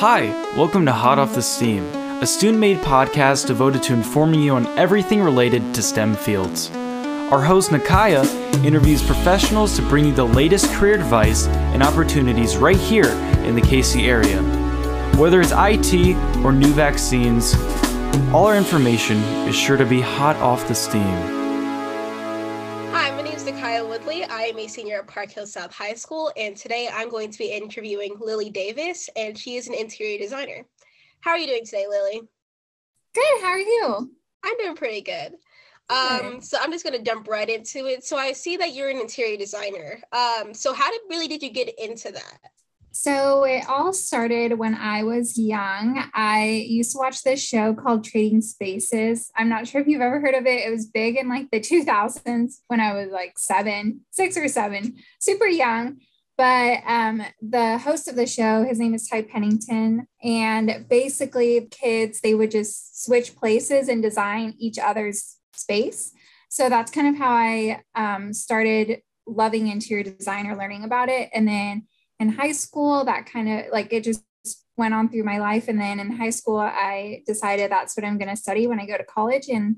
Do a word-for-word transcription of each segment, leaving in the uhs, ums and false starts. Hi, welcome to Hot Off the STEAM, a student-made podcast devoted to informing you on everything related to STEM fields. Our host, Nakiya, interviews professionals to bring you the latest career advice and opportunities right here in the K C area. Whether it's I T or new vaccines, all our information is sure to be hot off the steam. Nakiya Woodley. I am a senior at Park Hill South High School, and today I'm going to be interviewing Lillie Davis, and she is an interior designer. How are you doing today, Lillie? Good. How are you? I'm doing pretty good. Um, good. So I'm just going to jump right into it. So I see that you're an interior designer. Um, so how did really did you get into that? So it all started when I was young. I used to watch this show called Trading Spaces. I'm not sure if you've ever heard of it. It was big in like the two thousands when I was like seven, six or seven, super young. But um, the host of the show, his name is Ty Pennington. And basically kids, they would just switch places and design each other's space. So that's kind of how I um, started loving interior design or learning about it. And then in high school, that kind of like, it just went on through my life. And then in high school, I decided that's what I'm going to study when I go to college. And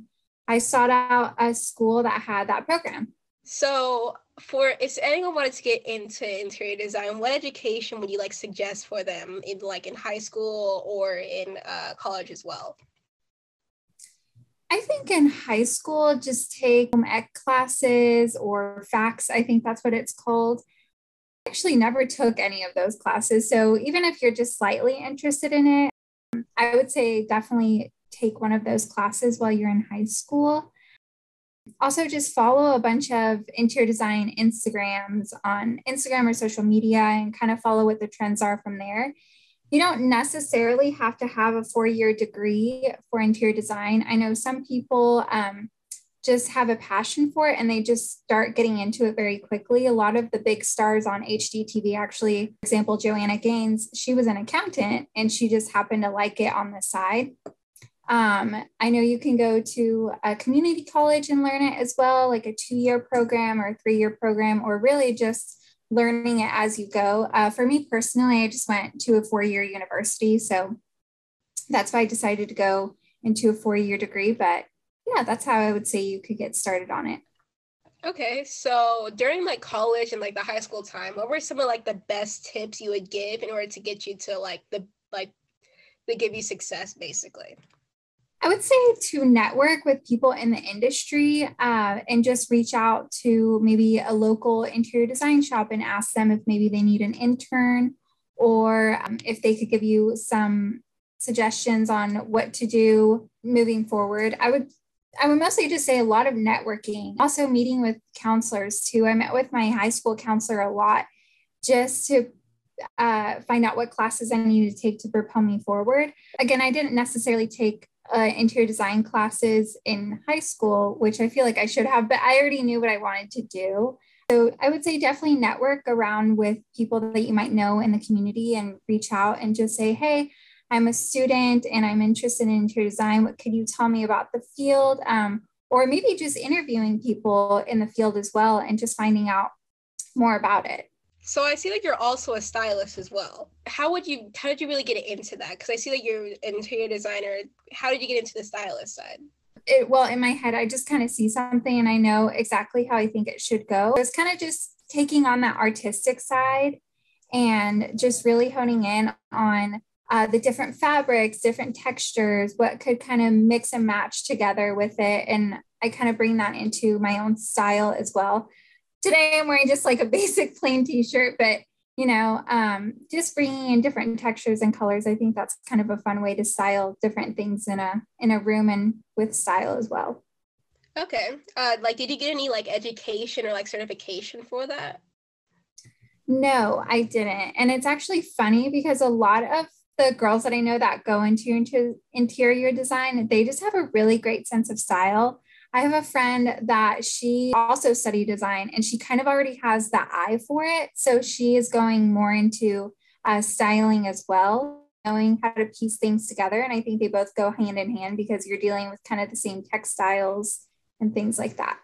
I sought out a school that had that program. So for, if anyone wanted to get into interior design, what education would you like suggest for them in like in high school or in uh, college as well? I think in high school, just take home ec classes or facts. I think that's what it's called. Actually never took any of those classes. So even if you're just slightly interested in it, I would say definitely take one of those classes while you're in high school. Also just follow a bunch of interior design Instagrams on Instagram or social media and kind of follow what the trends are from there. You don't necessarily have to have a four-year degree for interior design. I know some people um, just have a passion for it and they just start getting into it very quickly. A lot of the big stars on H D T V, actually, for example, Joanna Gaines, she was an accountant and she just happened to like it on the side. Um, I know you can go to a community college and learn it as well, like a two-year program or a three-year program, or really just learning it as you go. Uh, for me personally, I just went to a four-year university. So that's why I decided to go into a four-year degree, but yeah, that's how I would say you could get started on it. Okay, so during like college and like the high school time, what were some of like the best tips you would give in order to get you to like the like to give you success basically? I would say to network with people in the industry uh, and just reach out to maybe a local interior design shop and ask them if maybe they need an intern or um, if they could give you some suggestions on what to do moving forward. I would I would mostly just say a lot of networking, also meeting with counselors too. I met with my high school counselor a lot just to uh, find out what classes I needed to take to propel me forward. Again, I didn't necessarily take uh, interior design classes in high school, which I feel like I should have, but I already knew what I wanted to do. So I would say definitely network around with people that you might know in the community and reach out and just say, hey, I'm a student and I'm interested in interior design. What could you tell me about the field? Um, or maybe just interviewing people in the field as well and just finding out more about it. So I see that you're also a stylist as well. How would you, how did you really get into that? Because I see that you're an interior designer. How did you get into the stylist side? It, well, in my head, I just kind of see something and I know exactly how I think it should go. It's kind of just taking on that artistic side and just really honing in on Uh, the different fabrics, different textures, what could kind of mix and match together with it. And I kind of bring that into my own style as well. Today, I'm wearing just like a basic plain t-shirt, but you know, um, just bringing in different textures and colors. I think that's kind of a fun way to style different things in a, in a room and with style as well. Okay. Uh, like, did you get any like education or like certification for that? No, I didn't. And it's actually funny because a lot of the girls that I know that go into interior design, they just have a really great sense of style. I have a friend that she also studied design and she kind of already has the eye for it. So she is going more into uh, styling as well, knowing how to piece things together. And I think they both go hand in hand because you're dealing with kind of the same textiles and things like that.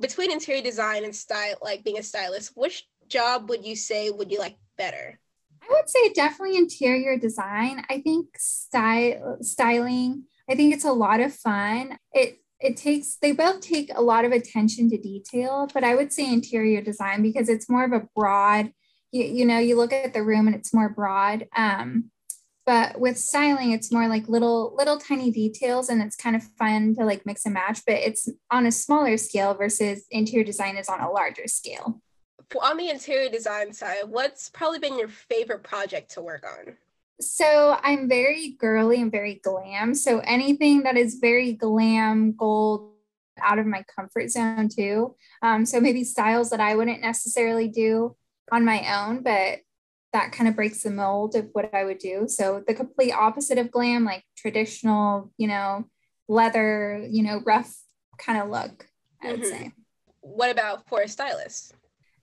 Between interior design and style, like being a stylist, which job would you say would you like better? I would say definitely interior design. I think style, styling, I think it's a lot of fun. It it takes, they both take a lot of attention to detail, but I would say interior design because it's more of a broad, you, you know, you look at the room and it's more broad. Um, but with styling, it's more like little, little tiny details, and it's kind of fun to like mix and match, but it's on a smaller scale versus interior design is on a larger scale. On the interior design side, what's probably been your favorite project to work on? So I'm very girly and very glam. So anything that is very glam, gold, out of my comfort zone too. Um, so maybe styles that I wouldn't necessarily do on my own, but that kind of breaks the mold of what I would do. So the complete opposite of glam, like traditional, you know, leather, you know, rough kind of look, I mm-hmm. would say. What about for a stylist?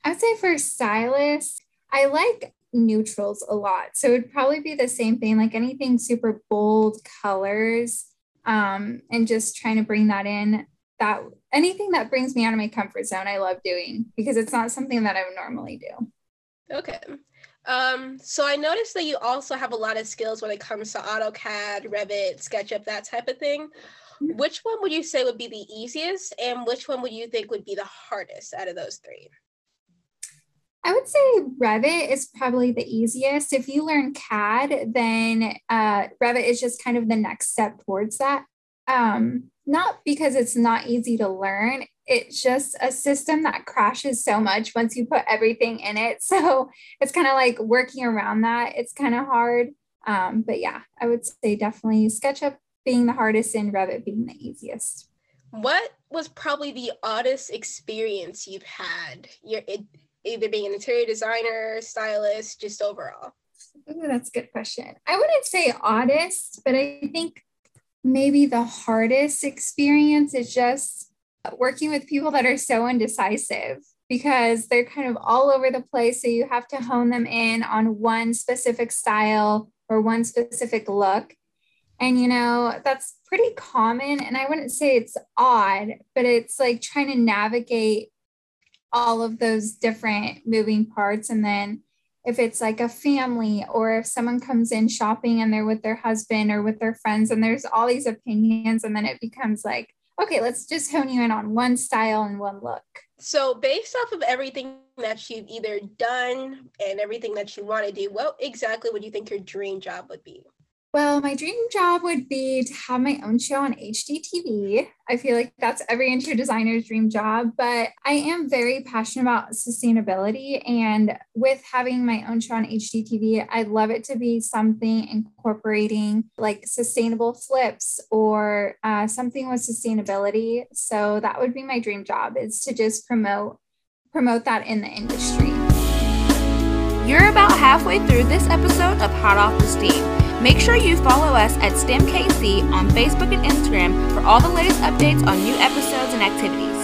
I would say for a stylist, I like neutrals a lot. So it would probably be the same thing, like anything super bold colors, um, and just trying to bring that in. That anything that brings me out of my comfort zone, I love doing because it's not something that I would normally do. Okay. Um, so I noticed that you also have a lot of skills when it comes to AutoCAD, Revit, SketchUp, that type of thing. Mm-hmm. Which one would you say would be the easiest, and which one would you think would be the hardest out of those three? I would say Revit is probably the easiest. If you learn C A D, then uh, Revit is just kind of the next step towards that. Um, not because it's not easy to learn. It's just a system that crashes so much once you put everything in it. So it's kind of like working around that. It's kind of hard. Um, but yeah, I would say definitely SketchUp being the hardest and Revit being the easiest. What was probably the oddest experience you've had? Your it, either being an interior designer, stylist, just overall? Ooh, that's a good question. I wouldn't say oddest, but I think maybe the hardest experience is just working with people that are so indecisive because they're kind of all over the place. So you have to hone them in on one specific style or one specific look. And, you know, that's pretty common. And I wouldn't say it's odd, but it's like trying to navigate all of those different moving parts. And then if it's like a family or if someone comes in shopping and they're with their husband or with their friends and there's all these opinions, and then it becomes like, okay, let's just hone you in on one style and one look. So based off of everything that you've either done and everything that you want to do, what exactly would you think your dream job would be? Well, my dream job would be to have my own show on H D T V. I feel like that's every interior designer's dream job, but I am very passionate about sustainability. And with having my own show on H D T V, I'd love it to be something incorporating like sustainable flips or uh, something with sustainability. So that would be my dream job, is to just promote, promote that in the industry. You're about halfway through this episode of Hot Off the STEAM. Make sure you follow us at STEM K C on Facebook and Instagram for all the latest updates on new episodes and activities.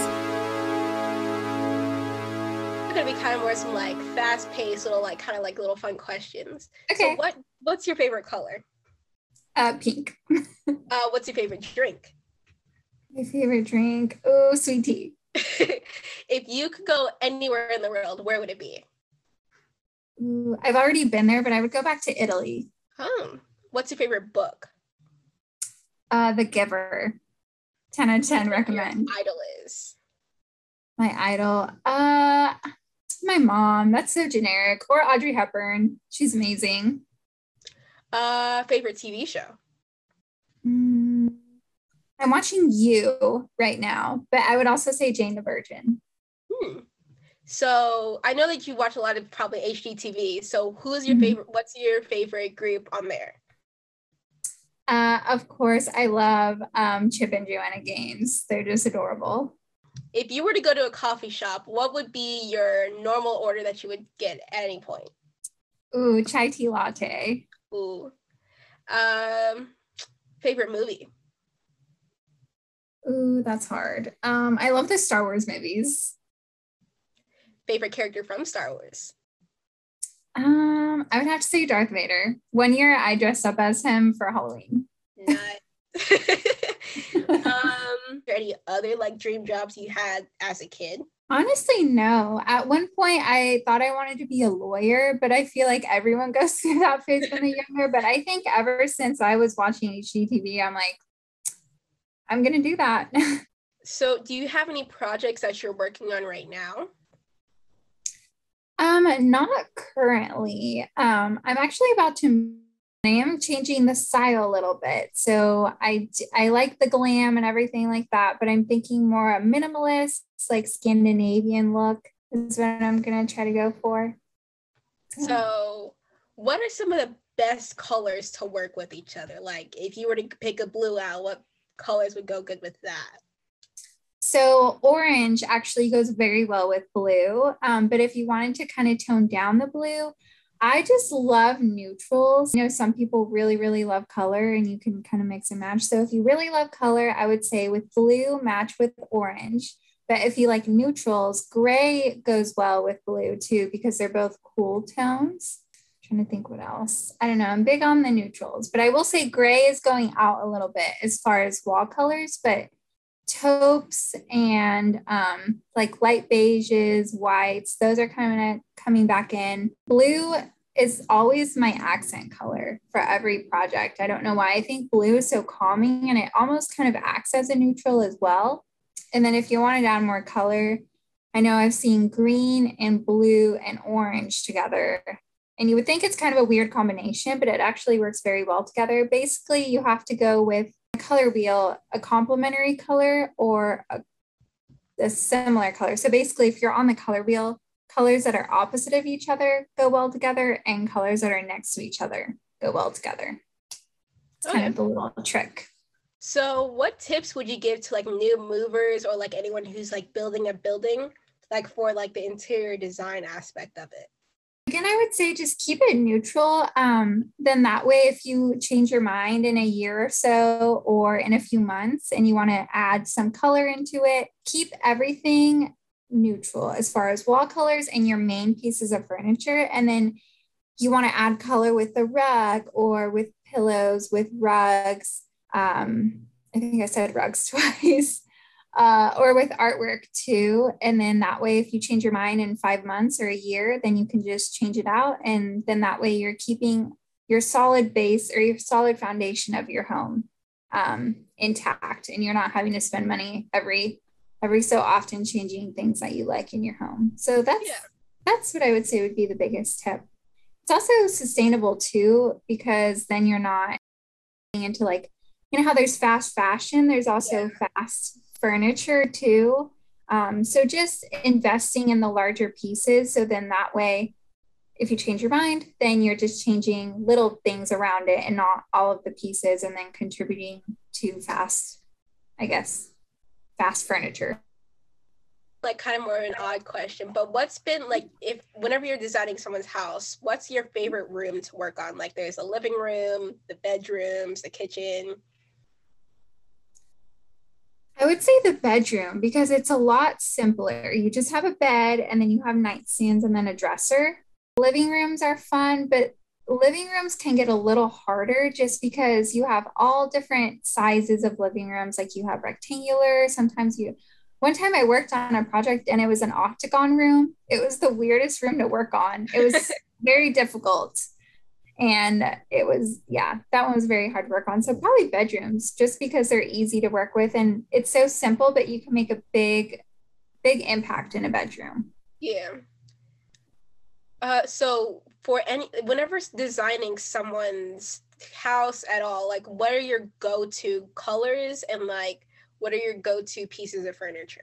It's going to be kind of more some like fast-paced little like kind of like little fun questions. Okay. So what what's your favorite color? Uh, pink. uh, what's your favorite drink? My favorite drink? Oh, sweet tea. If you could go anywhere in the world, where would it be? Ooh, I've already been there, but I would go back to Italy. Oh, what's your favorite book? Uh, The Giver. ten out of ten recommend. Your idol is? My idol? Uh, my mom. That's so generic. Or Audrey Hepburn. She's amazing. Uh, favorite T V show? Mm, I'm watching You right now, but I would also say Jane the Virgin. Hmm. So I know that you watch a lot of probably H G T V. So who is your favorite? What's your favorite group on there? Uh, of course, I love um, Chip and Joanna Gaines. They're just adorable. If you were to go to a coffee shop, what would be your normal order that you would get at any point? Ooh, chai tea latte. Ooh. Um, favorite movie? Ooh, that's hard. Um, I love the Star Wars movies. Favorite character from Star Wars? Um, I would have to say Darth Vader. One year I dressed up as him for Halloween. Nice. um, any other like dream jobs you had as a kid? Honestly, no. At one point, I thought I wanted to be a lawyer, but I feel like everyone goes through that phase when they're younger. But I think ever since I was watching H G T V, I'm like, I'm going to do that. So do you have any projects that you're working on right now? Um, not currently. Um, I'm actually about to, I am changing the style a little bit. So I, I like the glam and everything like that, but I'm thinking more a minimalist, like Scandinavian look is what I'm going to try to go for. So what are some of the best colors to work with each other? Like if you were to pick a blue out, what colors would go good with that? So orange actually goes very well with blue. Um, but if you wanted to kind of tone down the blue, I just love neutrals. You know, some people really, really love color and you can kind of mix and match. So if you really love color, I would say with blue, match with orange. But if you like neutrals, gray goes well with blue too, because they're both cool tones. I'm trying to think what else. I don't know. I'm big on the neutrals, but I will say gray is going out a little bit as far as wall colors, but taupes and um, like light beiges, whites, those are kind of coming back in. Blue is always my accent color for every project. I don't know why. I think blue is so calming and it almost kind of acts as a neutral as well. And then if you wanted to add more color, I know I've seen green and blue and orange together. And you would think it's kind of a weird combination, but it actually works very well together. Basically, you have to go with a color wheel, a complementary color, or a, a similar color. So basically, if you're on the color wheel, colors that are opposite of each other go well together, and colors that are next to each other go well together. It's okay. Kind of the little trick. So what tips would you give to like new movers or like anyone who's like building a building, like for like the interior design aspect of it? Again, I would say just keep it neutral. Um, then that way, if you change your mind in a year or so, or in a few months, and you want to add some color into it, keep everything neutral as far as wall colors and your main pieces of furniture. And then you want to add color with the rug or with pillows, with rugs. Um, I think I said rugs twice. Uh, or with artwork too. And then that way, if you change your mind in five months or a year, then you can just change it out. And then that way you're keeping your solid base or your solid foundation of your home um, intact. And you're not having to spend money every, every so often changing things that you like in your home. So that's, yeah. that's what I would say would be the biggest tip. It's also sustainable too, because then you're not into like, you know how there's fast fashion, there's also yeah. fast furniture too. Um, so just investing in the larger pieces. So then that way, if you change your mind, then you're just changing little things around it and not all of the pieces and then contributing to fast, I guess, fast furniture. Like kind of more an odd question, but what's been like, if whenever you're designing someone's house, what's your favorite room to work on? Like there's a living room, the bedrooms, the kitchen. I would say the bedroom because it's a lot simpler. You just have a bed and then you have nightstands and then a dresser. Living rooms are fun, but living rooms can get a little harder just because you have all different sizes of living rooms. Like you have rectangular, sometimes you, one time I worked on a project and it was an octagon room. It was the weirdest room to work on. It was very difficult. And it was, yeah, that one was very hard to work on. So probably bedrooms, just because they're easy to work with. And it's so simple, but you can make a big, big impact in a bedroom. Yeah. Uh, so for any, whenever designing someone's house at all, like what are your go-to colors and like, what are your go-to pieces of furniture?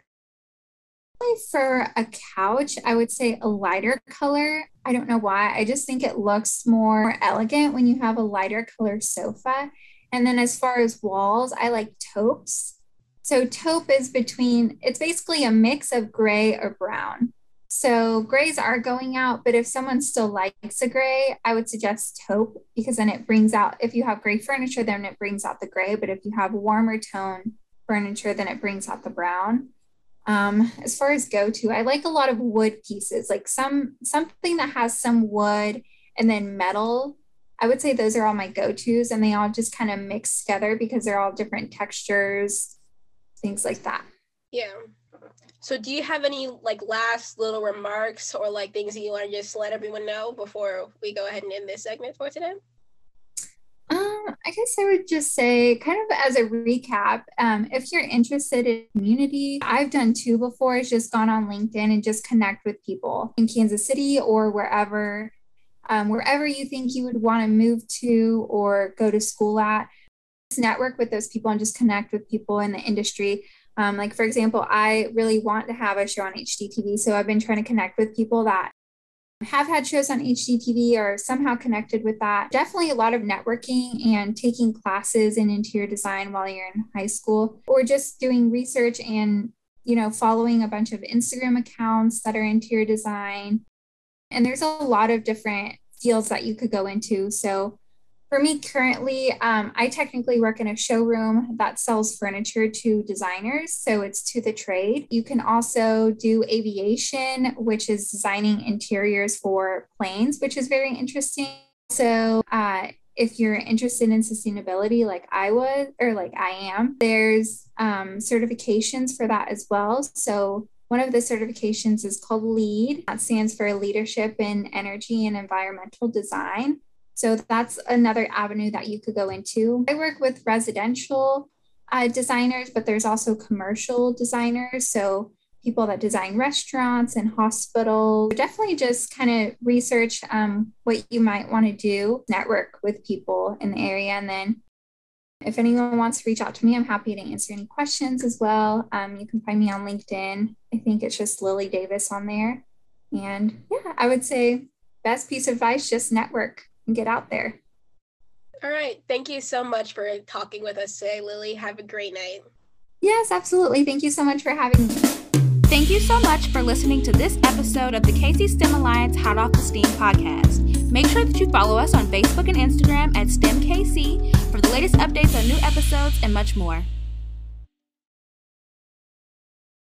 For a couch, I would say a lighter color. I don't know why. I just think it looks more elegant when you have a lighter color sofa. And then as far as walls, I like taupes. So taupe is between, it's basically a mix of gray or brown. So grays are going out, but if someone still likes a gray, I would suggest taupe because then it brings out, if you have gray furniture, then it brings out the gray. But if you have warmer tone furniture, then it brings out the brown. Um, as far as go-to, I like a lot of wood pieces, like some something that has some wood and then metal. I would say those are all my go-tos and they all just kind of mix together because they're all different textures, things like that. Yeah. So do you have any like last little remarks or like things that you want to just let everyone know before we go ahead and end this segment for today? Um, I guess I would just say, kind of as a recap, um, if you're interested in community, I've done two before, is just gone on LinkedIn and just connect with people in Kansas City or wherever, um, wherever you think you would want to move to or go to school at. Just network with those people and just connect with people in the industry. Um, like, for example, I really want to have a show on H D T V, so I've been trying to connect with people that have had shows on H G T V or somehow connected with that. Definitely a lot of networking and taking classes in interior design while you're in high school, or just doing research and, you know, following a bunch of Instagram accounts that are interior design. And there's a lot of different fields that you could go into. So for me currently, um, I technically work in a showroom that sells furniture to designers, so it's to the trade. You can also do aviation, which is designing interiors for planes, which is very interesting. So uh, if you're interested in sustainability like I was, or like I am, there's um, certifications for that as well. So one of the certifications is called LEED. That stands for Leadership in Energy and Environmental Design. So that's another avenue that you could go into. I work with residential uh, designers, but there's also commercial designers. So people that design restaurants and hospitals. Definitely just kind of research um, what you might want to do, network with people in the area. And then if anyone wants to reach out to me, I'm happy to answer any questions as well. Um, you can find me on LinkedIn. I think it's just Lillie Davis on there. And yeah, I would say best piece of advice, just network. Get out there. All right. Thank you so much for talking with us today, Lillie. Have a great night. Yes, absolutely. Thank you so much for having me. Thank you so much for listening to this episode of the K C STEM Alliance Hot Off the STEAM podcast. Make sure that you follow us on Facebook and Instagram at STEM K C for the latest updates on new episodes and much more.